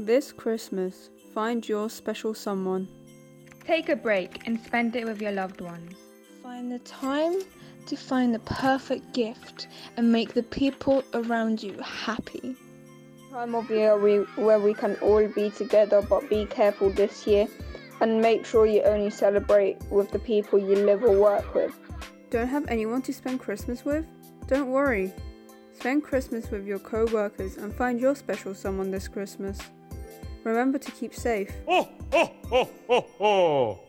This Christmas, find your special someone. Take a break and spend it with your loved ones. Find the time to find the perfect gift and make the people around you happy. Time of year where we can all be together, but be careful this year and make sure you only celebrate with the people you live or work with. Don't have anyone to spend Christmas with? Don't worry. Spend Christmas with your co-workers and find your special someone this Christmas. Remember to keep safe. Ho, ho, ho, ho, ho.